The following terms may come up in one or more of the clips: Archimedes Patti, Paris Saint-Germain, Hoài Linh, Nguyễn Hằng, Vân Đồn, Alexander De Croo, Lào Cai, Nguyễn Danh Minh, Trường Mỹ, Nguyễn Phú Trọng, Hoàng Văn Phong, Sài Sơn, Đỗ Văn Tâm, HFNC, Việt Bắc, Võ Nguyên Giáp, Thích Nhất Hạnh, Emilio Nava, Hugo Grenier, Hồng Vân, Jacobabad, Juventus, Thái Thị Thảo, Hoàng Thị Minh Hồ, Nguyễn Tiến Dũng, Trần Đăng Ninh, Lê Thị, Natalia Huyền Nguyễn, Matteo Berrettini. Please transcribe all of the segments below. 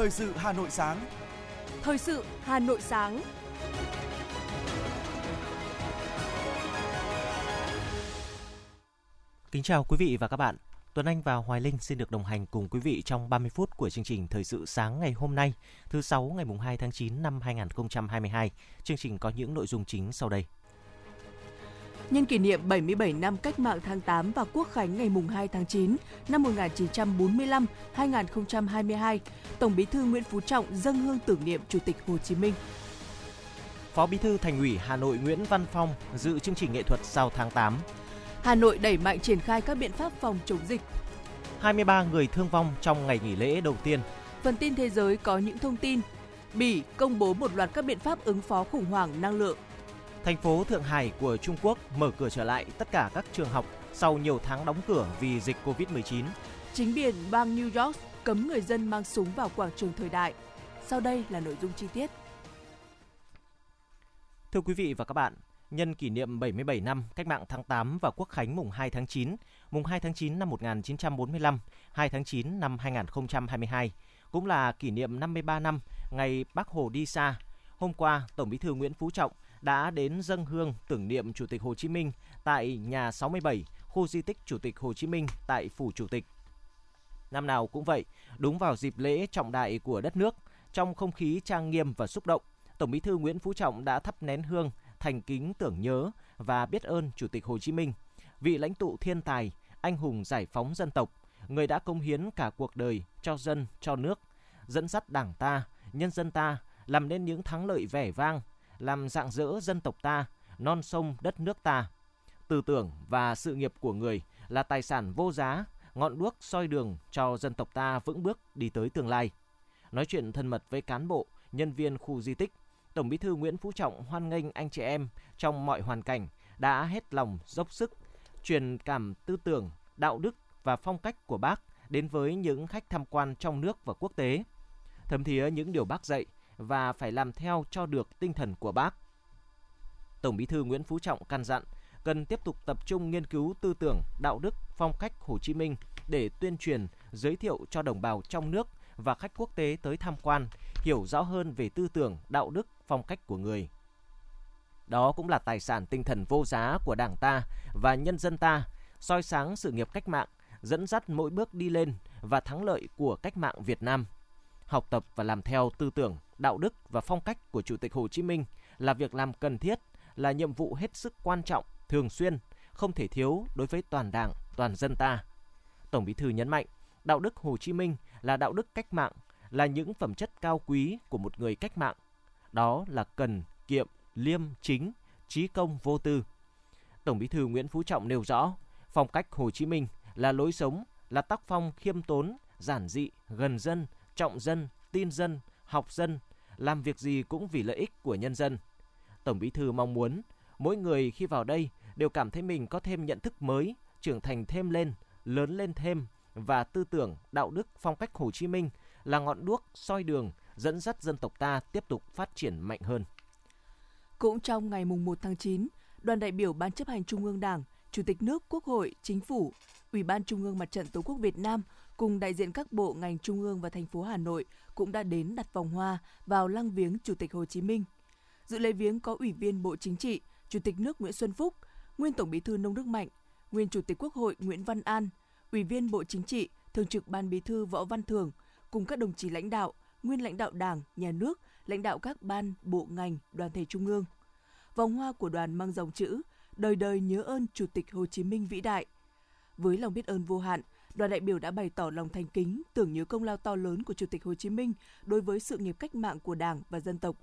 Thời sự Hà Nội sáng. Thời sự Hà Nội sáng. Kính chào quý vị và các bạn. Tuấn Anh và Hoài Linh xin được đồng hành cùng quý vị trong 30 phút của chương trình Thời sự sáng ngày hôm nay, thứ 6 ngày 2 tháng 9 năm 2022. Chương trình có những nội dung chính sau đây. Nhân kỷ niệm 77 năm Cách mạng tháng 8 và Quốc khánh ngày 2 tháng 9 năm 1945-2022, Tổng Bí thư Nguyễn Phú Trọng dâng hương tưởng niệm Chủ tịch Hồ Chí Minh. Phó Bí thư Thành ủy Hà Nội Nguyễn Văn Phong dự chương trình nghệ thuật Sao tháng 8. Hà Nội đẩy mạnh triển khai các biện pháp phòng chống dịch. 23 người thương vong trong ngày nghỉ lễ đầu tiên. Phần tin thế giới có những thông tin. Bỉ công bố một loạt các biện pháp ứng phó khủng hoảng năng lượng. Thành phố Thượng Hải của Trung Quốc mở cửa trở lại tất cả các trường học sau nhiều tháng đóng cửa vì dịch Covid-19. Chính biển bang New York cấm người dân mang súng vào quảng trường thời đại. Sau đây là nội dung chi tiết. Thưa quý vị và các bạn, nhân kỷ niệm 77 năm Cách mạng tháng 8 và Quốc khánh mùng 2 tháng 9, mùng 2 tháng 9 năm 1945, 2 tháng 9 năm 2022, cũng là kỷ niệm 53 năm ngày Bác Hồ đi xa. Hôm qua, Tổng Bí thư Nguyễn Phú Trọng đã đến dâng hương tưởng niệm Chủ tịch Hồ Chí Minh tại nhà 67, khu di tích Chủ tịch Hồ Chí Minh tại Phủ Chủ tịch. Năm nào cũng vậy, đúng vào dịp lễ trọng đại của đất nước, trong không khí trang nghiêm và xúc động, Tổng Bí thư Nguyễn Phú Trọng đã thắp nén hương thành kính tưởng nhớ và biết ơn Chủ tịch Hồ Chí Minh, vị lãnh tụ thiên tài, anh hùng giải phóng dân tộc, người đã cống hiến cả cuộc đời cho dân, cho nước, dẫn dắt Đảng ta, nhân dân ta làm nên những thắng lợi vẻ vang, làm rạng rỡ dân tộc ta, non sông đất nước ta. Tư tưởng và sự nghiệp của người là tài sản vô giá, ngọn đuốc soi đường cho dân tộc ta vững bước đi tới tương lai. Nói chuyện thân mật với cán bộ, nhân viên khu di tích, Tổng Bí thư Nguyễn Phú Trọng hoan nghênh anh chị em trong mọi hoàn cảnh đã hết lòng dốc sức truyền cảm tư tưởng, đạo đức và phong cách của Bác đến với những khách tham quan trong nước và quốc tế, thấm thía những điều Bác dạy và phải làm theo cho được tinh thần của Bác. Tổng Bí thư Nguyễn Phú Trọng căn dặn cần tiếp tục tập trung nghiên cứu tư tưởng, đạo đức, phong cách Hồ Chí Minh để tuyên truyền, giới thiệu cho đồng bào trong nước và khách quốc tế tới tham quan, hiểu rõ hơn về tư tưởng, đạo đức, phong cách của người. Đó cũng là tài sản tinh thần vô giá của Đảng ta và nhân dân ta, soi sáng sự nghiệp cách mạng, dẫn dắt mỗi bước đi lên và thắng lợi của cách mạng Việt Nam. Học tập và làm theo tư tưởng, đạo đức và phong cách của Chủ tịch Hồ Chí Minh là việc làm cần thiết, là nhiệm vụ hết sức quan trọng, thường xuyên, không thể thiếu đối với toàn Đảng, toàn dân ta. Tổng Bí thư nhấn mạnh, đạo đức Hồ Chí Minh là đạo đức cách mạng, là những phẩm chất cao quý của một người cách mạng. Đó là cần, kiệm, liêm, chính, trí công vô tư. Tổng Bí thư Nguyễn Phú Trọng nêu rõ, phong cách Hồ Chí Minh là lối sống, là tác phong khiêm tốn, giản dị, gần dân, trọng dân, tin dân, học dân, làm việc gì cũng vì lợi ích của nhân dân. Tổng Bí thư mong muốn mỗi người khi vào đây đều cảm thấy mình có thêm nhận thức mới, trưởng thành thêm lên, lớn lên thêm và tư tưởng, đạo đức, phong cách Hồ Chí Minh là ngọn đuốc soi đường dẫn dắt dân tộc ta tiếp tục phát triển mạnh hơn. Cũng trong ngày 1 tháng 9, đoàn đại biểu Ban Chấp hành Trung ương Đảng, Chủ tịch nước, Quốc hội, Chính phủ, Ủy ban Trung ương Mặt trận Tổ quốc Việt Nam cùng đại diện các bộ ngành trung ương và thành phố Hà Nội cũng đã đến đặt vòng hoa vào lăng viếng Chủ tịch Hồ Chí Minh. Dự lễ viếng có Ủy viên Bộ Chính trị, Chủ tịch nước Nguyễn Xuân Phúc, nguyên Tổng Bí thư Nông Đức Mạnh, nguyên Chủ tịch Quốc hội Nguyễn Văn An, Ủy viên Bộ Chính trị, Thường trực Ban Bí thư Võ Văn Thường cùng các đồng chí lãnh đạo, nguyên lãnh đạo Đảng, Nhà nước, lãnh đạo các ban, bộ ngành, đoàn thể trung ương. Vòng hoa của đoàn mang dòng chữ "Đời đời nhớ ơn Chủ tịch Hồ Chí Minh vĩ đại". Với lòng biết ơn vô hạn, đoàn đại biểu đã bày tỏ lòng thành kính, tưởng nhớ công lao to lớn của Chủ tịch Hồ Chí Minh đối với sự nghiệp cách mạng của Đảng và dân tộc.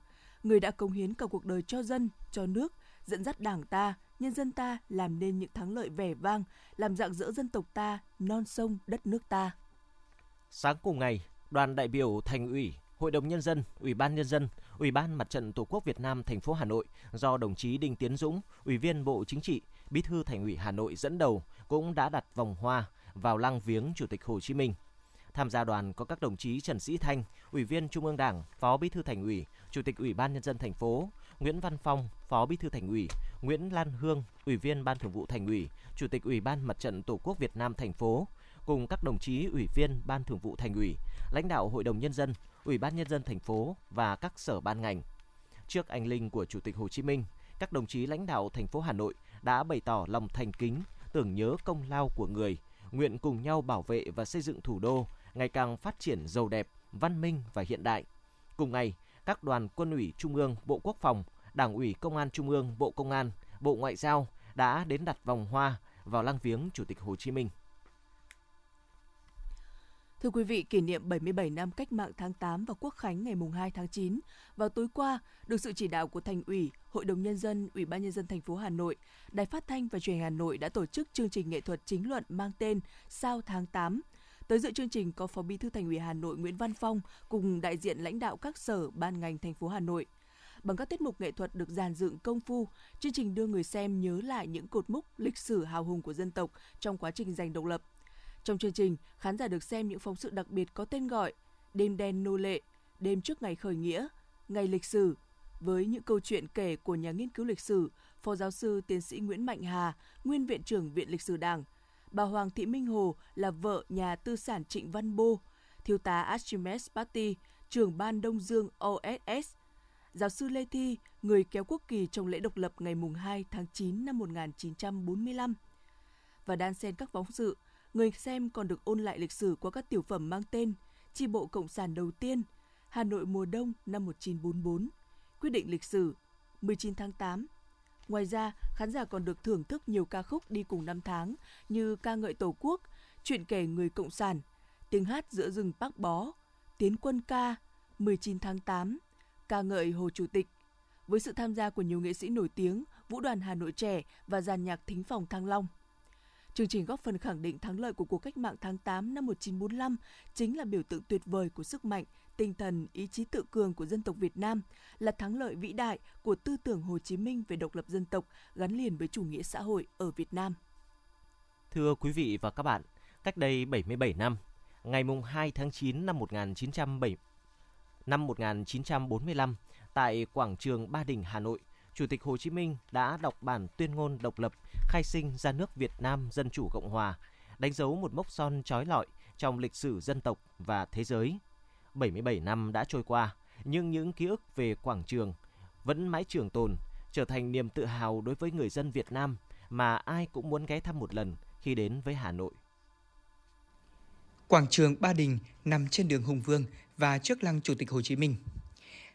Người đã cống hiến cả cuộc đời cho dân, cho nước, dẫn dắt Đảng ta, nhân dân ta làm nên những thắng lợi vẻ vang, làm rạng rỡ dân tộc ta, non sông đất nước ta. Sáng cùng ngày, đoàn đại biểu Thành ủy, Hội đồng Nhân dân, Ủy ban Nhân dân, Ủy ban Mặt trận Tổ quốc Việt Nam thành phố Hà Nội do đồng chí Đinh Tiến Dũng, Ủy viên Bộ Chính trị, Bí thư Thành ủy Hà Nội dẫn đầu cũng đã đặt vòng hoa vào lăng viếng Chủ tịch Hồ Chí Minh. Tham gia đoàn có các đồng chí Trần Sĩ Thanh, Ủy viên Trung ương Đảng, Phó Bí thư Thành ủy, Chủ tịch Ủy ban Nhân dân thành phố, Nguyễn Văn Phong, Phó Bí thư Thành ủy, Nguyễn Lan Hương, Ủy viên Ban Thường vụ Thành ủy, Chủ tịch Ủy ban Mặt trận Tổ quốc Việt Nam thành phố, cùng các đồng chí ủy viên Ban Thường vụ Thành ủy, lãnh đạo Hội đồng Nhân dân, Ủy ban Nhân dân thành phố và các sở ban ngành. Trước anh linh của Chủ tịch Hồ Chí Minh, các đồng chí lãnh đạo thành phố Hà Nội đã bày tỏ lòng thành kính, tưởng nhớ công lao của người, nguyện cùng nhau bảo vệ và xây dựng thủ đô ngày càng phát triển giàu đẹp, văn minh và hiện đại. Cùng ngày, các đoàn Quân ủy Trung ương, Bộ Quốc phòng, Đảng ủy Công an Trung ương, Bộ Công an, Bộ Ngoại giao đã đến đặt vòng hoa vào lăng viếng Chủ tịch Hồ Chí Minh. Thưa quý vị, kỷ niệm 77 năm Cách mạng tháng 8 và Quốc khánh ngày 2 tháng 9, vào tối qua, được sự chỉ đạo của Thành ủy, Hội đồng Nhân dân, Ủy ban Nhân dân thành phố Hà Nội, Đài Phát thanh và Truyền hình Hà Nội đã tổ chức chương trình nghệ thuật chính luận mang tên Sao tháng 8. Tới dự chương trình có Phó Bí thư Thành ủy Hà Nội Nguyễn Văn Phong cùng đại diện lãnh đạo các sở, ban ngành thành phố Hà Nội. Bằng các tiết mục nghệ thuật được dàn dựng công phu, chương trình đưa người xem nhớ lại những cột mốc lịch sử hào hùng của dân tộc trong quá trình giành độc lập. Trong chương trình, khán giả được xem những phóng sự đặc biệt có tên gọi Đêm đen nô lệ, Đêm trước ngày khởi nghĩa, Ngày lịch sử, với những câu chuyện kể của nhà nghiên cứu lịch sử, Phó giáo sư tiến sĩ Nguyễn Mạnh Hà, nguyên Viện trưởng Viện Lịch sử Đảng, bà Hoàng Thị Minh Hồ là vợ nhà tư sản Trịnh Văn Bô, thiếu tá Archimedes Patti, trưởng ban Đông Dương OSS, giáo sư Lê Thi, người kéo quốc kỳ trong lễ độc lập ngày 2 tháng 9 năm 1945. Và đan xen các phóng sự, người xem còn được ôn lại lịch sử qua các tiểu phẩm mang tên Chi bộ Cộng sản đầu tiên, Hà Nội mùa đông năm 1944, Quyết định lịch sử, 19 tháng 8. Ngoài ra, khán giả còn được thưởng thức nhiều ca khúc đi cùng năm tháng như Ca ngợi Tổ quốc, Chuyện kể người Cộng sản, Tiếng hát giữa rừng Bác Bó, Tiến quân ca, 19 tháng 8, Ca ngợi Hồ Chủ tịch. Với sự tham gia của nhiều nghệ sĩ nổi tiếng, Vũ đoàn Hà Nội trẻ và dàn nhạc thính phòng Thăng Long. Chương trình góp phần khẳng định thắng lợi của cuộc cách mạng tháng 8 năm 1945 chính là biểu tượng tuyệt vời của sức mạnh, tinh thần, ý chí tự cường của dân tộc Việt Nam, là thắng lợi vĩ đại của tư tưởng Hồ Chí Minh về độc lập dân tộc gắn liền với chủ nghĩa xã hội ở Việt Nam. Thưa quý vị và các bạn, cách đây 77 năm, ngày 2 tháng 9 năm 1945, tại quảng trường Ba Đình, Hà Nội, Chủ tịch Hồ Chí Minh đã đọc bản tuyên ngôn độc lập khai sinh ra nước Việt Nam Dân chủ Cộng hòa, đánh dấu một mốc son chói lọi trong lịch sử dân tộc và thế giới. 77 năm đã trôi qua, nhưng những ký ức về quảng trường vẫn mãi trường tồn, trở thành niềm tự hào đối với người dân Việt Nam mà ai cũng muốn ghé thăm một lần khi đến với Hà Nội. Quảng trường Ba Đình nằm trên đường Hùng Vương và trước lăng Chủ tịch Hồ Chí Minh.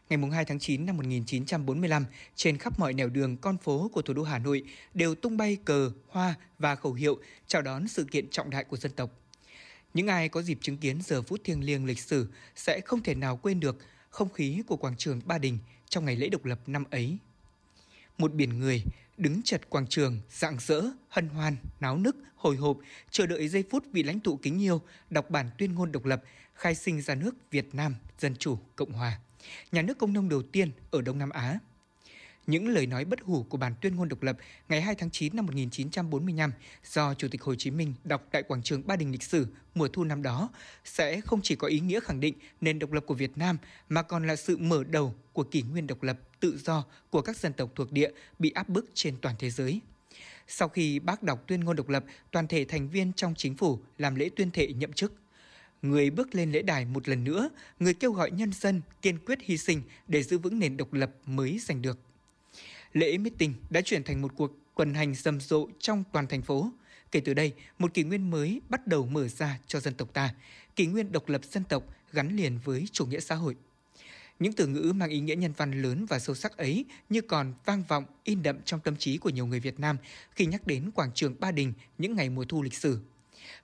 Ngày 2 tháng 9 năm 1945, trên khắp mọi nẻo đường con phố của thủ đô Hà Nội đều tung bay cờ, hoa và khẩu hiệu chào đón sự kiện trọng đại của dân tộc. Những ai có dịp chứng kiến giờ phút thiêng liêng lịch sử sẽ không thể nào quên được không khí của quảng trường Ba Đình trong ngày lễ độc lập năm ấy. Một biển người đứng chật quảng trường rạng rỡ, hân hoan, náo nức, hồi hộp, chờ đợi giây phút vị lãnh tụ kính yêu đọc bản tuyên ngôn độc lập khai sinh ra nước Việt Nam Dân chủ Cộng hòa, nhà nước công nông đầu tiên ở Đông Nam Á. Những lời nói bất hủ của bản tuyên ngôn độc lập ngày 2 tháng 9 năm 1945 do Chủ tịch Hồ Chí Minh đọc tại quảng trường Ba Đình lịch sử mùa thu năm đó sẽ không chỉ có ý nghĩa khẳng định nền độc lập của Việt Nam mà còn là sự mở đầu của kỷ nguyên độc lập, tự do của các dân tộc thuộc địa bị áp bức trên toàn thế giới. Sau khi bác đọc tuyên ngôn độc lập, toàn thể thành viên trong chính phủ làm lễ tuyên thệ nhậm chức. Người bước lên lễ đài một lần nữa, người kêu gọi nhân dân kiên quyết hy sinh để giữ vững nền độc lập mới giành được. Lễ meeting đã chuyển thành một cuộc tuần hành rầm rộ trong toàn thành phố. Kể từ đây, một kỷ nguyên mới bắt đầu mở ra cho dân tộc ta, kỷ nguyên độc lập dân tộc gắn liền với chủ nghĩa xã hội. Những từ ngữ mang ý nghĩa nhân văn lớn và sâu sắc ấy như còn vang vọng, in đậm trong tâm trí của nhiều người Việt Nam khi nhắc đến quảng trường Ba Đình những ngày mùa thu lịch sử.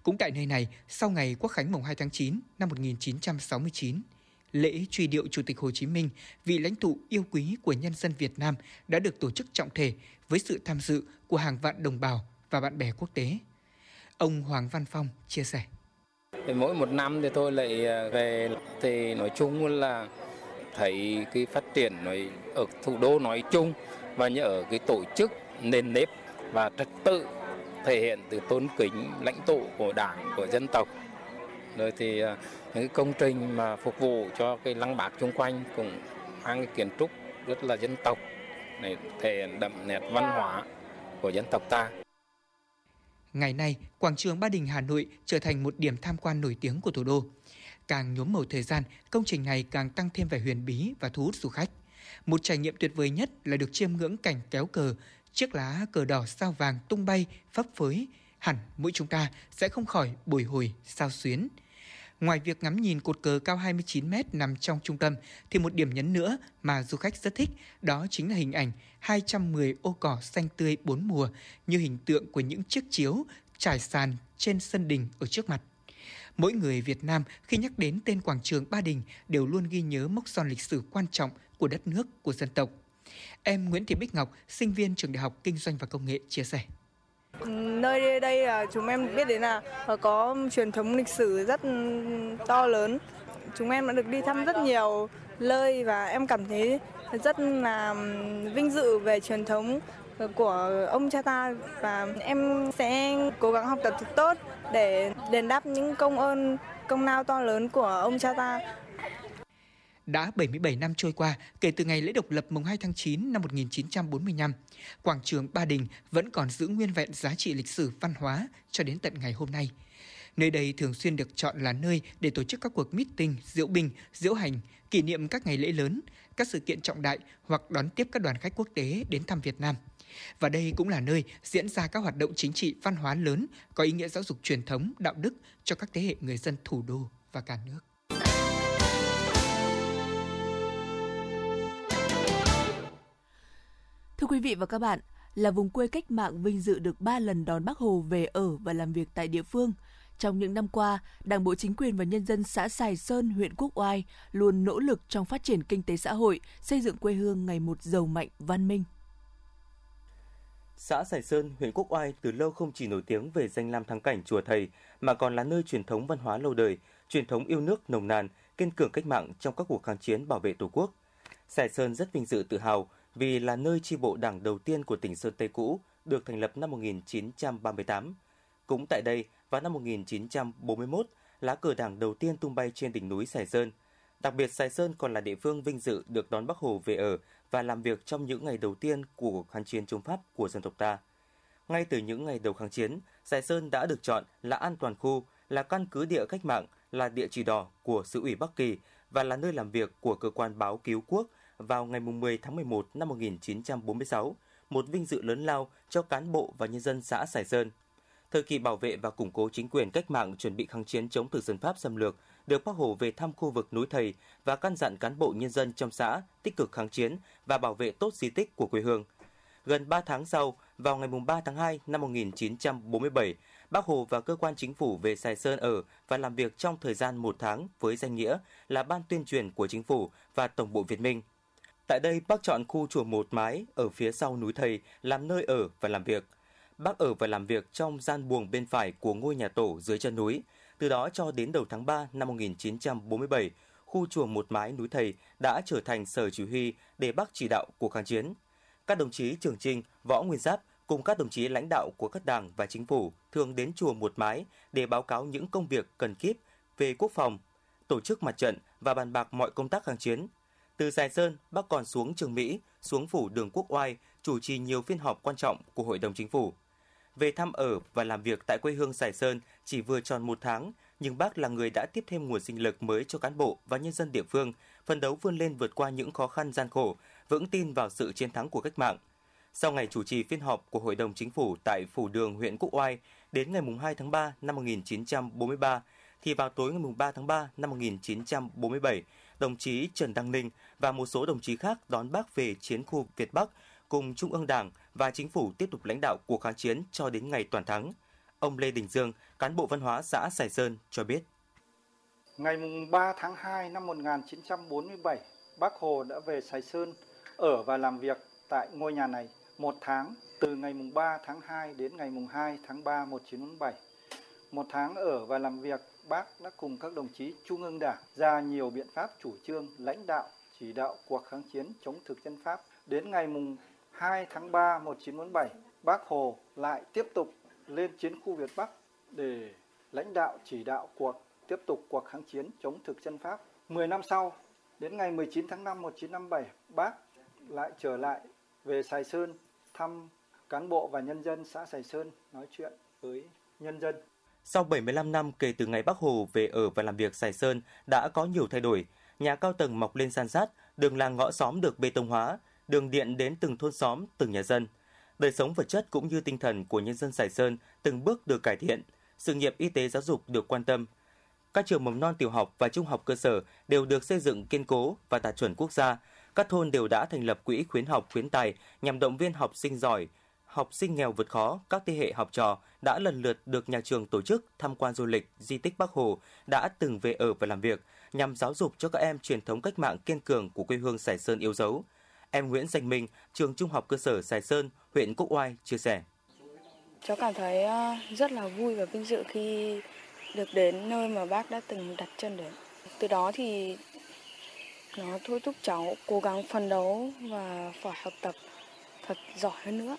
Cũng tại nơi này, sau ngày Quốc khánh mùng 2 tháng 9 năm 1969, lễ truy điệu Chủ tịch Hồ Chí Minh, vị lãnh tụ yêu quý của nhân dân Việt Nam đã được tổ chức trọng thể với sự tham dự của hàng vạn đồng bào và bạn bè quốc tế. Ông Hoàng Văn Phong chia sẻ. Mỗi một năm thì tôi lại về thì nói chung là thấy cái phát triển nói ở thủ đô nói chung và như ở cái tổ chức nền nếp và trật tự thể hiện từ tôn kính lãnh tụ của Đảng, của dân tộc. Rồi thì những công trình mà phục vụ cho cái lăng Bác chung quanh cũng mang cái kiến trúc rất là dân tộc, này thể hiện đậm nét văn hóa của dân tộc ta. Ngày nay, quảng trường Ba Đình Hà Nội trở thành một điểm tham quan nổi tiếng của thủ đô. Càng nhuốm màu thời gian, công trình này càng tăng thêm vẻ huyền bí và thu hút du khách. Một trải nghiệm tuyệt vời nhất là được chiêm ngưỡng cảnh kéo cờ, chiếc lá cờ đỏ sao vàng tung bay, phấp phới, hẳn mỗi chúng ta sẽ không khỏi bồi hồi, xao xuyến. Ngoài việc ngắm nhìn cột cờ cao 29 m nằm trong trung tâm, thì một điểm nhấn nữa mà du khách rất thích đó chính là hình ảnh 210 ô cỏ xanh tươi bốn mùa như hình tượng của những chiếc chiếu trải sàn trên sân đình ở trước mặt. Mỗi người Việt Nam khi nhắc đến tên quảng trường Ba Đình đều luôn ghi nhớ mốc son lịch sử quan trọng của đất nước, của dân tộc. Em Nguyễn Thị Bích Ngọc, sinh viên trường Đại học Kinh doanh và Công nghệ chia sẻ. Nơi đây là chúng em biết đến là có truyền thống lịch sử rất to lớn. Chúng em đã được đi thăm rất nhiều nơi và em cảm thấy rất là vinh dự về truyền thống của ông cha ta. Và em sẽ cố gắng học tập thật tốt để đền đáp những công ơn, công lao to lớn của ông cha ta. Đã 77 năm trôi qua kể từ ngày lễ độc lập mùng 2 tháng 9 năm 1945, quảng trường Ba Đình vẫn còn giữ nguyên vẹn giá trị lịch sử văn hóa cho đến tận ngày hôm nay. Nơi đây thường xuyên được chọn là nơi để tổ chức các cuộc meeting, diễu binh, diễu hành, kỷ niệm các ngày lễ lớn, các sự kiện trọng đại hoặc đón tiếp các đoàn khách quốc tế đến thăm Việt Nam. Và đây cũng là nơi diễn ra các hoạt động chính trị văn hóa lớn có ý nghĩa giáo dục truyền thống, đạo đức cho các thế hệ người dân thủ đô và cả nước. Thưa quý vị và các bạn, là vùng quê cách mạng vinh dự được 3 lần đón Bác Hồ về ở và làm việc tại địa phương. Trong những năm qua, Đảng bộ chính quyền và nhân dân xã Sài Sơn, huyện Quốc Oai luôn nỗ lực trong phát triển kinh tế xã hội, xây dựng quê hương ngày một giàu mạnh, văn minh. Xã Sài Sơn, huyện Quốc Oai từ lâu không chỉ nổi tiếng về danh lam thắng cảnh chùa Thầy mà còn là nơi truyền thống văn hóa lâu đời, truyền thống yêu nước nồng nàn, kiên cường cách mạng trong các cuộc kháng chiến bảo vệ Tổ quốc. Sài Sơn rất vinh dự tự hào vì là nơi chi bộ Đảng đầu tiên của tỉnh Sơn Tây cũ, được thành lập năm 1938. Cũng tại đây, vào năm 1941, lá cờ Đảng đầu tiên tung bay trên đỉnh núi Sài Sơn. Đặc biệt, Sài Sơn còn là địa phương vinh dự được đón Bác Hồ về ở và làm việc trong những ngày đầu tiên của kháng chiến chống Pháp của dân tộc ta. Ngay từ những ngày đầu kháng chiến, Sài Sơn đã được chọn là an toàn khu, là căn cứ địa cách mạng, là địa chỉ đỏ của Xứ ủy Bắc Kỳ và là nơi làm việc của cơ quan báo cứu quốc vào ngày 10 tháng 11 năm 1946, một vinh dự lớn lao cho cán bộ và nhân dân xã Sài Sơn. Thời kỳ bảo vệ và củng cố chính quyền cách mạng chuẩn bị kháng chiến chống thực dân Pháp xâm lược, được Bác Hồ về thăm khu vực núi Thầy và căn dặn cán bộ nhân dân trong xã tích cực kháng chiến và bảo vệ tốt di tích của quê hương. Gần 3 tháng sau, vào ngày 3 tháng 2 năm 1947, Bác Hồ và cơ quan chính phủ về Sài Sơn ở và làm việc trong thời gian 1 tháng với danh nghĩa là Ban tuyên truyền của chính phủ và Tổng bộ Việt Minh. Tại đây, Bác chọn khu chùa Một Mái ở phía sau núi Thầy làm nơi ở và làm việc. Bác ở và làm việc trong gian buồng bên phải của ngôi nhà tổ dưới chân núi. Từ đó cho đến đầu tháng 3 năm 1947, khu chùa Một Mái núi Thầy đã trở thành sở chỉ huy để Bác chỉ đạo cuộc kháng chiến. Các đồng chí Trường Chinh, Võ Nguyên Giáp cùng các đồng chí lãnh đạo của các đảng và chính phủ thường đến chùa Một Mái để báo cáo những công việc cần kíp về quốc phòng, tổ chức mặt trận và bàn bạc mọi công tác kháng chiến. Từ Sài Sơn, Bác còn xuống Trường Mỹ, xuống phủ đường Quốc Oai, chủ trì nhiều phiên họp quan trọng của Hội đồng Chính phủ. Về thăm ở và làm việc tại quê hương Sài Sơn chỉ vừa tròn 1 tháng, nhưng Bác là người đã tiếp thêm nguồn sinh lực mới cho cán bộ và nhân dân địa phương, phấn đấu vươn lên vượt qua những khó khăn gian khổ, vững tin vào sự chiến thắng của cách mạng. Sau ngày chủ trì phiên họp của Hội đồng Chính phủ tại phủ đường huyện Quốc Oai đến ngày 2 tháng 3 năm 1943, thì vào tối ngày 3 tháng 3 năm 1947, đồng chí Trần Đăng Ninh và một số đồng chí khác đón Bác về chiến khu Việt Bắc cùng Trung ương Đảng và Chính phủ tiếp tục lãnh đạo cuộc kháng chiến cho đến ngày toàn thắng. Ông Lê Đình Dương, cán bộ văn hóa xã Sài Sơn cho biết. Ngày 3 tháng 2 năm 1947, Bác Hồ đã về Sài Sơn ở và làm việc tại ngôi nhà này 1 tháng, từ ngày 3 tháng 2 đến ngày 2 tháng 3 1947. 1 tháng ở và làm việc, Bác đã cùng các đồng chí Trung ương Đảng ra nhiều biện pháp chủ trương, lãnh đạo, chỉ đạo cuộc kháng chiến chống thực dân Pháp. Đến ngày 2 tháng 3 1947, Bác Hồ lại tiếp tục lên chiến khu Việt Bắc để lãnh đạo chỉ đạo cuộc kháng chiến chống thực dân Pháp. 10 năm sau, đến ngày 19 tháng 5 1957, Bác lại trở lại về Sài Sơn thăm cán bộ và nhân dân xã Sài Sơn nói chuyện với nhân dân. Sau 75 năm kể từ ngày Bác Hồ về ở và làm việc Sài Sơn đã có nhiều thay đổi. Nhà cao tầng mọc lên san sát, đường làng ngõ xóm được bê tông hóa, đường điện đến từng thôn xóm, từng nhà dân. Đời sống vật chất cũng như tinh thần của nhân dân Sài Sơn từng bước được cải thiện, sự nghiệp y tế giáo dục được quan tâm. Các trường mầm non tiểu học và trung học cơ sở đều được xây dựng kiên cố và đạt chuẩn quốc gia. Các thôn đều đã thành lập quỹ khuyến học khuyến tài nhằm động viên học sinh giỏi, học sinh nghèo vượt khó. Các thế hệ học trò đã lần lượt được nhà trường tổ chức tham quan du lịch di tích Bác Hồ đã từng về ở và làm việc nhằm giáo dục cho các em truyền thống cách mạng kiên cường của quê hương Sài Sơn yêu dấu. Em Nguyễn Danh Minh, trường trung học cơ sở Sài Sơn, huyện Quốc Oai chia sẻ: Cháu cảm thấy rất là vui và vinh dự khi được đến nơi mà bác đã từng đặt chân đến. Từ đó thì nó thôi thúc cháu cố gắng phấn đấu và phải học tập thật giỏi hơn nữa.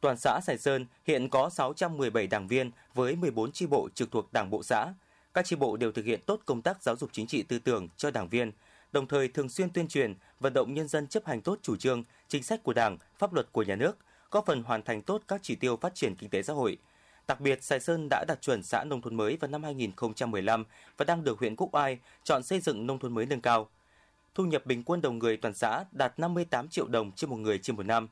Toàn xã Sài Sơn hiện có 617 đảng viên với 14 chi bộ trực thuộc Đảng bộ xã. Các chi bộ đều thực hiện tốt công tác giáo dục chính trị tư tưởng cho đảng viên, đồng thời thường xuyên tuyên truyền, vận động nhân dân chấp hành tốt chủ trương, chính sách của Đảng, pháp luật của nhà nước, góp phần hoàn thành tốt các chỉ tiêu phát triển kinh tế xã hội. Đặc biệt, Sài Sơn đã đạt chuẩn xã nông thôn mới vào năm 2015 và đang được huyện Quốc Oai chọn xây dựng nông thôn mới nâng cao. Thu nhập bình quân đầu người toàn xã đạt 58 triệu đồng trên một người trên một năm.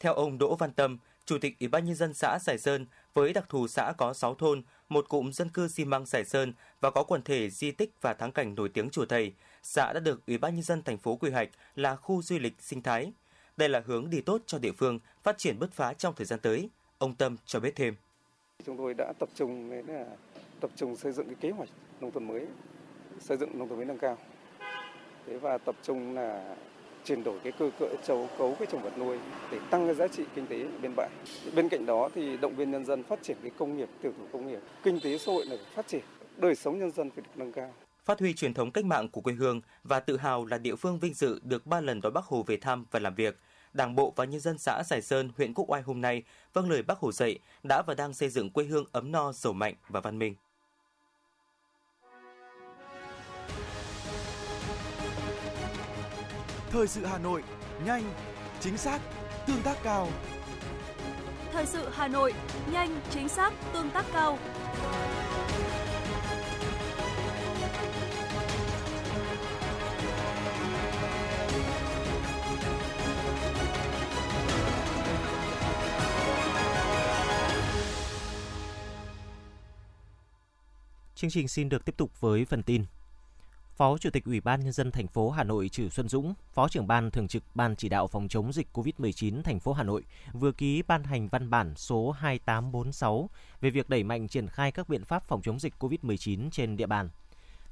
Theo ông Đỗ Văn Tâm, Chủ tịch Ủy ban Nhân dân xã Sài Sơn, với đặc thù xã có 6 thôn, một cụm dân cư xi măng Sài Sơn và có quần thể di tích và thắng cảnh nổi tiếng Chùa Thầy, xã đã được Ủy ban Nhân dân thành phố quy hoạch là khu du lịch sinh thái. Đây là hướng đi tốt cho địa phương phát triển bứt phá trong thời gian tới, ông Tâm cho biết thêm. Chúng tôi đã tập trung xây dựng cái kế hoạch nông thôn mới, xây dựng nông thôn mới nâng cao. Thế và tập trung là chuyển đổi cái cơ cấu cái trồng vật nuôi để tăng cái giá trị kinh tế bên bãi. Bên cạnh đó thì động viên nhân dân phát triển cái công nghiệp, tiểu thủ công nghiệp, kinh tế xã hội này phát triển, đời sống nhân dân phải được nâng cao. Phát huy truyền thống cách mạng của quê hương và tự hào là địa phương vinh dự được 3 lần đón Bác Hồ về thăm và làm việc. Đảng bộ và nhân dân xã Sài Sơn, huyện Quốc Oai hôm nay vâng lời Bác Hồ dạy đã và đang xây dựng quê hương ấm no, giàu mạnh và văn minh. Thời sự Hà Nội, nhanh, chính xác, tương tác cao. Thời sự Hà Nội, nhanh, chính xác, tương tác cao. Chương trình xin được tiếp tục với phần tin. Phó Chủ tịch Ủy ban Nhân dân thành phố Hà Nội Trử Xuân Dũng, Phó trưởng Ban Thường trực Ban Chỉ đạo phòng chống dịch COVID-19 thành phố Hà Nội vừa ký ban hành văn bản số 2846 về việc đẩy mạnh triển khai các biện pháp phòng chống dịch COVID-19 trên địa bàn.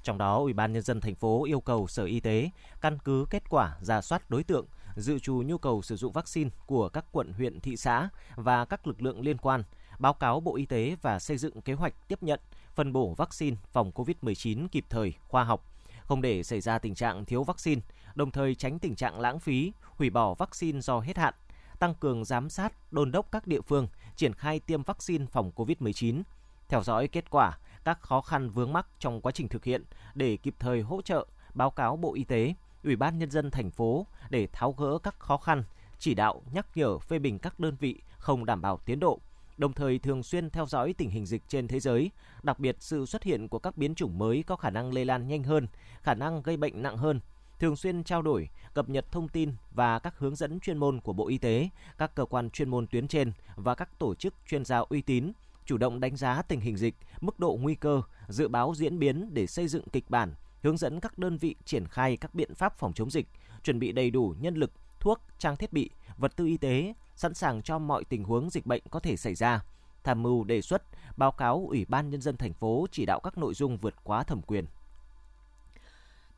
Trong đó, Ủy ban Nhân dân thành phố yêu cầu Sở Y tế căn cứ kết quả rà soát đối tượng, dự trù nhu cầu sử dụng vaccine của các quận, huyện, thị xã và các lực lượng liên quan, báo cáo Bộ Y tế và xây dựng kế hoạch tiếp nhận, phân bổ vaccine phòng COVID-19 kịp thời, khoa học, không để xảy ra tình trạng thiếu vaccine, đồng thời tránh tình trạng lãng phí, hủy bỏ vaccine do hết hạn, tăng cường giám sát, đôn đốc các địa phương triển khai tiêm vaccine phòng COVID-19, theo dõi kết quả, các khó khăn vướng mắc trong quá trình thực hiện để kịp thời hỗ trợ, báo cáo Bộ Y tế, Ủy ban Nhân dân thành phố để tháo gỡ các khó khăn, chỉ đạo, nhắc nhở, phê bình các đơn vị không đảm bảo tiến độ, đồng thời thường xuyên theo dõi tình hình dịch trên thế giới, đặc biệt sự xuất hiện của các biến chủng mới có khả năng lây lan nhanh hơn, khả năng gây bệnh nặng hơn, thường xuyên trao đổi, cập nhật thông tin và các hướng dẫn chuyên môn của Bộ Y tế, các cơ quan chuyên môn tuyến trên và các tổ chức chuyên gia uy tín, chủ động đánh giá tình hình dịch, mức độ nguy cơ, dự báo diễn biến để xây dựng kịch bản, hướng dẫn các đơn vị triển khai các biện pháp phòng chống dịch, chuẩn bị đầy đủ nhân lực, thuốc, trang thiết bị, vật tư y tế, sẵn sàng cho mọi tình huống dịch bệnh có thể xảy ra, tham mưu đề xuất, báo cáo Ủy ban Nhân dân thành phố chỉ đạo các nội dung vượt quá thẩm quyền.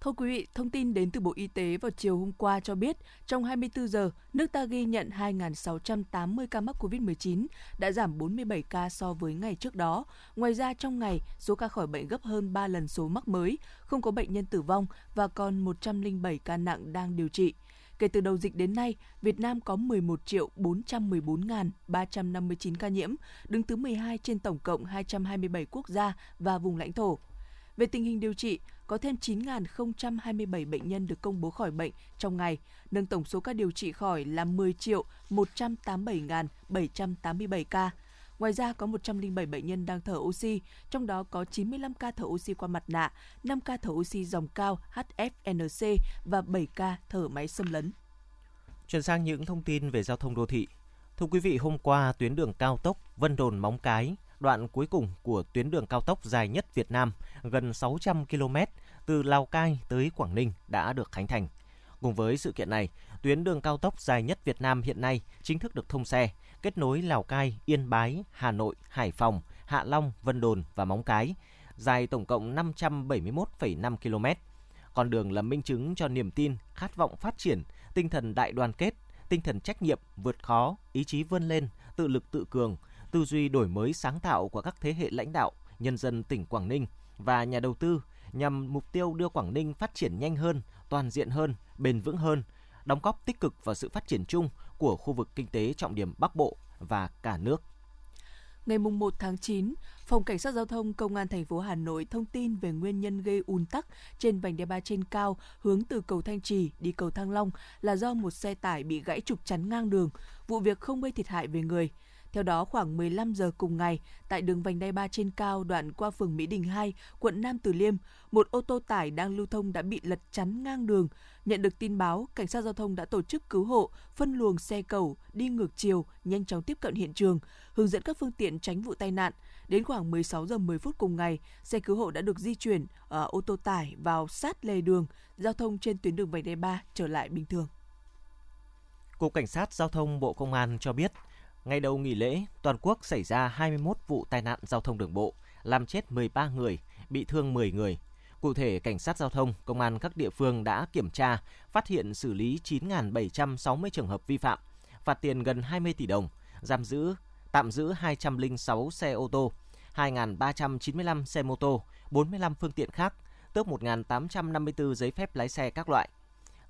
Thưa quý vị, thông tin đến từ Bộ Y tế vào chiều hôm qua cho biết, trong 24 giờ, nước ta ghi nhận 2.680 ca mắc COVID-19, đã giảm 47 ca so với ngày trước đó. Ngoài ra, trong ngày, số ca khỏi bệnh gấp hơn 3 lần số mắc mới, không có bệnh nhân tử vong và còn 107 ca nặng đang điều trị. Kể từ đầu dịch đến nay, Việt Nam có 11.414.359 ca nhiễm, đứng thứ 12 trên tổng cộng 227 quốc gia và vùng lãnh thổ. Về tình hình điều trị, có thêm 9.027 bệnh nhân được công bố khỏi bệnh trong ngày, nâng tổng số ca điều trị khỏi là 10.187.787 ca. Ngoài ra, có 107 bệnh nhân đang thở oxy, trong đó có 95 ca thở oxy qua mặt nạ, 5 ca thở oxy dòng cao HFNC và 7 ca thở máy xâm lấn. Chuyển sang những thông tin về giao thông đô thị. Thưa quý vị, hôm qua, tuyến đường cao tốc Vân Đồn - Móng Cái, đoạn cuối cùng của tuyến đường cao tốc dài nhất Việt Nam, gần 600 km, từ Lào Cai tới Quảng Ninh đã được khánh thành. Cùng với sự kiện này, tuyến đường cao tốc dài nhất Việt Nam hiện nay chính thức được thông xe, kết nối Lào Cai, Yên Bái, Hà Nội, Hải Phòng, Hạ Long, Vân Đồn và Móng Cái, dài tổng cộng 571,5 km. Con đường là minh chứng cho niềm tin, khát vọng phát triển, tinh thần đại đoàn kết, tinh thần trách nhiệm, vượt khó, ý chí vươn lên, tự lực tự cường, tư duy đổi mới sáng tạo của các thế hệ lãnh đạo, nhân dân tỉnh Quảng Ninh và nhà đầu tư nhằm mục tiêu đưa Quảng Ninh phát triển nhanh hơn, toàn diện hơn, bền vững hơn, đóng góp tích cực vào sự phát triển chung của khu vực kinh tế trọng điểm Bắc Bộ và cả nước. Ngày 1 tháng 9, Phòng Cảnh sát Giao thông Công an thành phố Hà Nội thông tin về nguyên nhân gây ùn tắc trên vành đai 3 trên cao hướng từ cầu Thanh Trì đi cầu Thăng Long là do một xe tải bị gãy trục chắn ngang đường, vụ việc không gây thiệt hại về người. Theo đó, khoảng 15 giờ cùng ngày, tại đường vành đai 3 trên cao đoạn qua phường Mỹ Đình 2, quận Nam Từ Liêm, một ô tô tải đang lưu thông đã bị lật chắn ngang đường. Nhận được tin báo, cảnh sát giao thông đã tổ chức cứu hộ, phân luồng xe cẩu đi ngược chiều, nhanh chóng tiếp cận hiện trường, hướng dẫn các phương tiện tránh vụ tai nạn. Đến khoảng 16 giờ 10 phút cùng ngày, xe cứu hộ đã được di chuyển ô tô tải vào sát lề đường, giao thông trên tuyến đường vành đai 3 trở lại bình thường. Cục Cảnh sát Giao thông Bộ Công an cho biết, ngày đầu nghỉ lễ, toàn quốc xảy ra 21 vụ tai nạn giao thông đường bộ, làm chết 13 người, bị thương 10 người. Cụ thể, Cảnh sát Giao thông, Công an các địa phương đã kiểm tra, phát hiện xử lý 9.760 trường hợp vi phạm, phạt tiền gần 20 tỷ đồng, tạm giữ 206 xe ô tô, 2.395 xe mô tô, 45 phương tiện khác, tước 1.854 giấy phép lái xe các loại.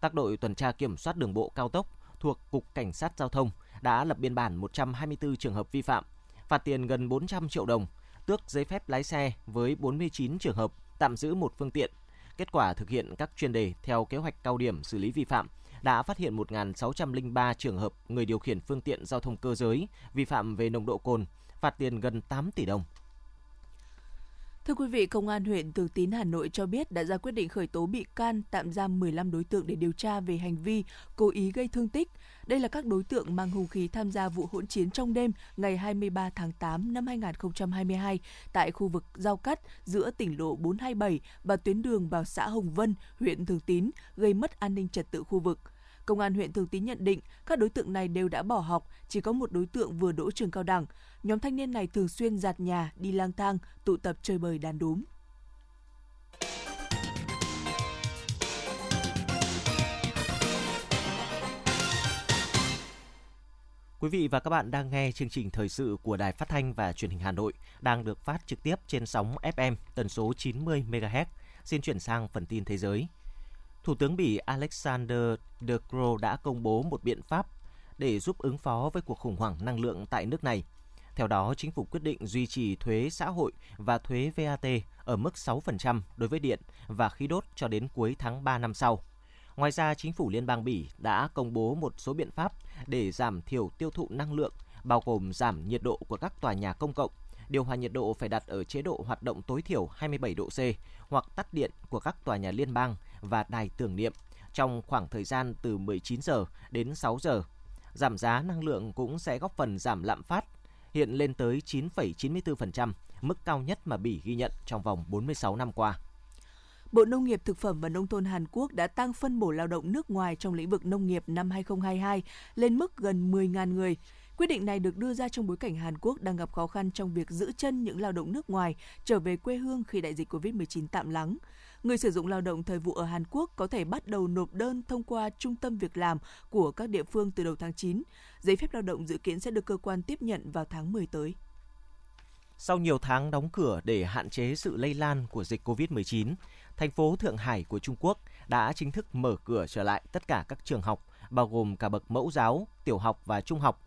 Các đội tuần tra kiểm soát đường bộ cao tốc thuộc Cục Cảnh sát Giao thông đã lập biên bản 124 trường hợp vi phạm, phạt tiền gần 400 triệu đồng, tước giấy phép lái xe với 49 trường hợp, tạm giữ 1 phương tiện. Kết quả thực hiện các chuyên đề theo kế hoạch cao điểm xử lý vi phạm đã phát hiện 1.603 trường hợp người điều khiển phương tiện giao thông cơ giới vi phạm về nồng độ cồn, phạt tiền gần 8 tỷ đồng. Thưa quý vị, Công an huyện Thường Tín, Hà Nội cho biết đã ra quyết định khởi tố bị can, tạm giam 15 đối tượng để điều tra về hành vi cố ý gây thương tích. Đây là các đối tượng mang hung khí tham gia vụ hỗn chiến trong đêm ngày 23 tháng 8 năm 2022 tại khu vực giao cắt giữa tỉnh lộ 427 và tuyến đường vào xã Hồng Vân, huyện Thường Tín, gây mất an ninh trật tự khu vực. Công an huyện Thường Tín nhận định các đối tượng này đều đã bỏ học, chỉ có một đối tượng vừa đỗ trường cao đẳng. Nhóm thanh niên này thường xuyên dạt nhà, đi lang thang, tụ tập chơi bời đàn đúm. Quý vị và các bạn đang nghe chương trình thời sự của Đài Phát thanh và Truyền hình Hà Nội đang được phát trực tiếp trên sóng FM tần số 90 MHz. Xin chuyển sang phần tin thế giới. Thủ tướng Bỉ Alexander De Croo đã công bố một biện pháp để giúp ứng phó với cuộc khủng hoảng năng lượng tại nước này. Theo đó, chính phủ quyết định duy trì thuế xã hội và thuế VAT ở mức 6% đối với điện và khí đốt cho đến cuối tháng 3 năm sau. Ngoài ra, chính phủ Liên bang Bỉ đã công bố một số biện pháp để giảm thiểu tiêu thụ năng lượng, bao gồm giảm nhiệt độ của các tòa nhà công cộng, điều hòa nhiệt độ phải đặt ở chế độ hoạt động tối thiểu 27 độ C hoặc tắt điện của các tòa nhà liên bang và đài tưởng niệm trong khoảng thời gian từ 19 giờ đến 6 giờ. Giảm giá năng lượng cũng sẽ góp phần giảm lạm phát, hiện lên tới 9,94%, mức cao nhất mà Bỉ ghi nhận trong vòng 46 năm qua. Bộ Nông nghiệp, Thực phẩm và Nông thôn Hàn Quốc đã tăng phân bổ lao động nước ngoài trong lĩnh vực nông nghiệp năm 2022 lên mức gần 10.000 người. Quyết định này được đưa ra trong bối cảnh Hàn Quốc đang gặp khó khăn trong việc giữ chân những lao động nước ngoài trở về quê hương khi đại dịch COVID-19 tạm lắng. Người sử dụng lao động thời vụ ở Hàn Quốc có thể bắt đầu nộp đơn thông qua trung tâm việc làm của các địa phương từ đầu tháng 9. Giấy phép lao động dự kiến sẽ được cơ quan tiếp nhận vào tháng 10 tới. Sau nhiều tháng đóng cửa để hạn chế sự lây lan của dịch COVID-19, thành phố Thượng Hải của Trung Quốc đã chính thức mở cửa trở lại tất cả các trường học, bao gồm cả bậc mẫu giáo, tiểu học và trung học.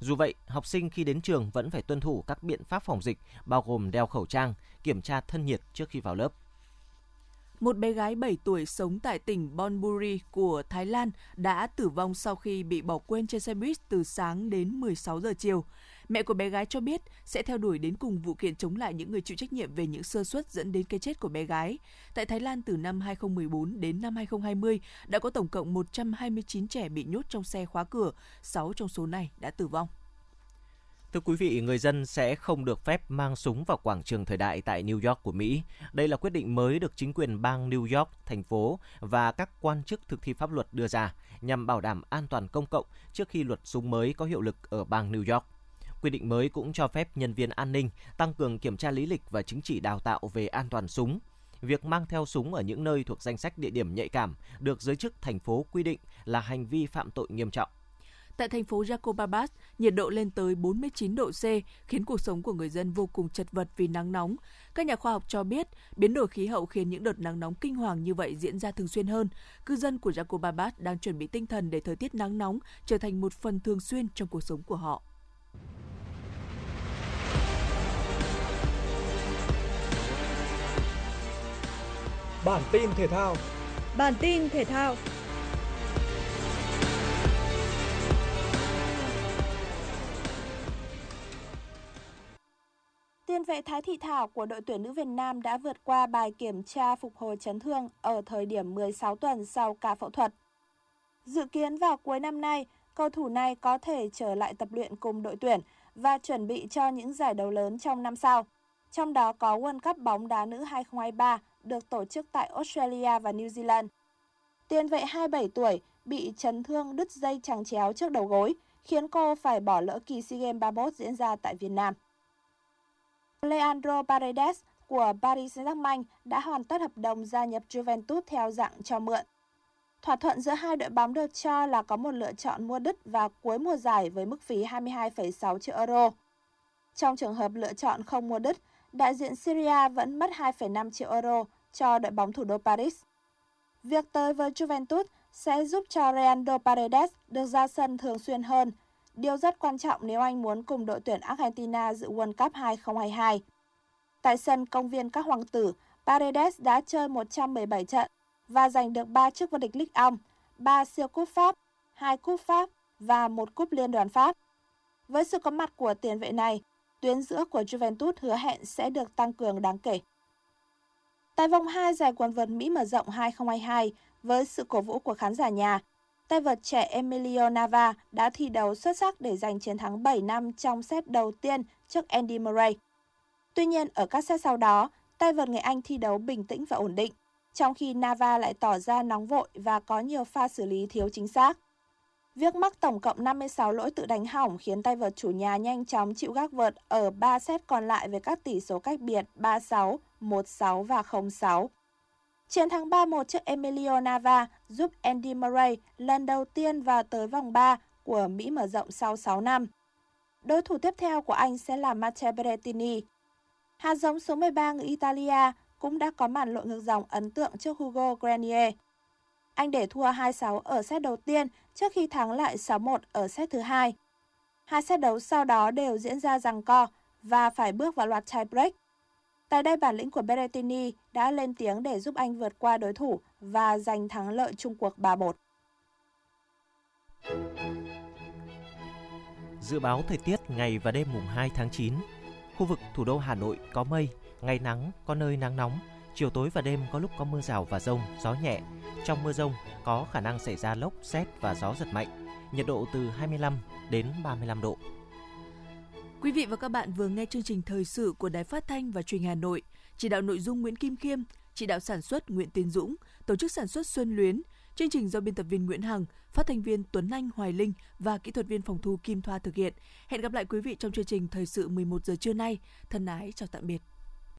Dù vậy, học sinh khi đến trường vẫn phải tuân thủ các biện pháp phòng dịch, bao gồm đeo khẩu trang, kiểm tra thân nhiệt trước khi vào lớp. Một bé gái 7 tuổi sống tại tỉnh Bonburi của Thái Lan đã tử vong sau khi bị bỏ quên trên xe buýt từ sáng đến 16 giờ chiều. Mẹ của bé gái cho biết sẽ theo đuổi đến cùng vụ kiện chống lại những người chịu trách nhiệm về những sơ suất dẫn đến cái chết của bé gái. Tại Thái Lan, từ năm 2014 đến năm 2020, đã có tổng cộng 129 trẻ bị nhốt trong xe khóa cửa, 6 trong số này đã tử vong. Thưa quý vị, người dân sẽ không được phép mang súng vào quảng trường thời đại tại New York của Mỹ. Đây là quyết định mới được chính quyền bang New York, thành phố và các quan chức thực thi pháp luật đưa ra nhằm bảo đảm an toàn công cộng trước khi luật súng mới có hiệu lực ở bang New York. Quy định mới cũng cho phép nhân viên an ninh tăng cường kiểm tra lý lịch và chứng chỉ đào tạo về an toàn súng. Việc mang theo súng ở những nơi thuộc danh sách địa điểm nhạy cảm được giới chức thành phố quy định là hành vi phạm tội nghiêm trọng. Tại thành phố Jacobabad, nhiệt độ lên tới 49 độ C, khiến cuộc sống của người dân vô cùng chật vật vì nắng nóng. Các nhà khoa học cho biết, biến đổi khí hậu khiến những đợt nắng nóng kinh hoàng như vậy diễn ra thường xuyên hơn. Cư dân của Jacobabad đang chuẩn bị tinh thần để thời tiết nắng nóng trở thành một phần thường xuyên trong cuộc sống của họ. Bản tin thể thao. Tiền vệ Thái Thị Thảo của đội tuyển nữ Việt Nam đã vượt qua bài kiểm tra phục hồi chấn thương ở thời điểm 16 tuần sau ca phẫu thuật. Dự kiến vào cuối năm nay, cầu thủ này có thể trở lại tập luyện cùng đội tuyển và chuẩn bị cho những giải đấu lớn trong năm sau. Trong đó có World Cup bóng đá nữ 2023 được tổ chức tại Australia và New Zealand. Tiền vệ 27 tuổi bị chấn thương đứt dây chằng chéo trước đầu gối, khiến cô phải bỏ lỡ kỳ SEA Games 31 diễn ra tại Việt Nam. Leandro Paredes của Paris Saint-Germain đã hoàn tất hợp đồng gia nhập Juventus theo dạng cho mượn. Thỏa thuận giữa hai đội bóng được cho là có một lựa chọn mua đứt vào cuối mùa giải với mức phí 22,6 triệu euro. Trong trường hợp lựa chọn không mua đứt, đại diện Syria vẫn mất 2,5 triệu euro cho đội bóng thủ đô Paris. Việc tới với Juventus sẽ giúp cho Leandro Paredes được ra sân thường xuyên hơn, điều rất quan trọng nếu anh muốn cùng đội tuyển Argentina dự World Cup 2022. Tại sân công viên các hoàng tử, Paredes đã chơi 117 trận và giành được 3 chức vô địch Ligue 1, 3 siêu cúp Pháp, 2 cúp Pháp và 1 cúp Liên đoàn Pháp. Với sự có mặt của tiền vệ này, tuyến giữa của Juventus hứa hẹn sẽ được tăng cường đáng kể. Tại vòng 2 giải quần vợt Mỹ mở rộng 2022, với sự cổ vũ của khán giả nhà, tay vợt trẻ Emilio Nava đã thi đấu xuất sắc để giành chiến thắng 7-5 trong set đầu tiên trước Andy Murray. Tuy nhiên, ở các set sau đó, tay vợt người Anh thi đấu bình tĩnh và ổn định, trong khi Nava lại tỏ ra nóng vội và có nhiều pha xử lý thiếu chính xác. Việc mắc tổng cộng 56 lỗi tự đánh hỏng khiến tay vợt chủ nhà nhanh chóng chịu gác vợt ở 3 set còn lại với các tỷ số cách biệt 3-6, 1-6 và 0-6. Chiến thắng 3-1 trước Emilio Nava giúp Andy Murray lần đầu tiên vào tới vòng 3 của Mỹ mở rộng sau 6 năm. Đối thủ tiếp theo của anh sẽ là Matteo Berrettini. Hạt giống số 13 người Italia cũng đã có màn lội ngược dòng ấn tượng trước Hugo Grenier. Anh để thua 2-6 ở set đầu tiên trước khi thắng lại 6-1 ở set thứ 2. Hai set đấu sau đó đều diễn ra giằng co và phải bước vào loạt tie break. Tại đây, bản lĩnh của Berrettini đã lên tiếng để giúp anh vượt qua đối thủ và giành thắng lợi chung cuộc 3-1. Dự báo thời tiết ngày và đêm mùng 2 tháng 9. Khu vực thủ đô Hà Nội có mây, ngày nắng, có nơi nắng nóng. Chiều tối và đêm có lúc có mưa rào và dông, gió nhẹ. Trong mưa dông có khả năng xảy ra lốc, sét và gió giật mạnh. Nhiệt độ từ 25 đến 35 độ. Quý vị và các bạn vừa nghe chương trình thời sự của Đài Phát thanh và Truyền hình Hà Nội. Chỉ đạo nội dung Nguyễn Kim Khiêm, chỉ đạo sản xuất Nguyễn Tiến Dũng, tổ chức sản xuất Xuân Luyến. Chương trình do biên tập viên Nguyễn Hằng, phát thanh viên Tuấn Anh, Hoài Linh và kỹ thuật viên phòng thu Kim Thoa thực hiện. Hẹn gặp lại quý vị trong chương trình thời sự 11 giờ trưa nay. Thân ái chào tạm biệt.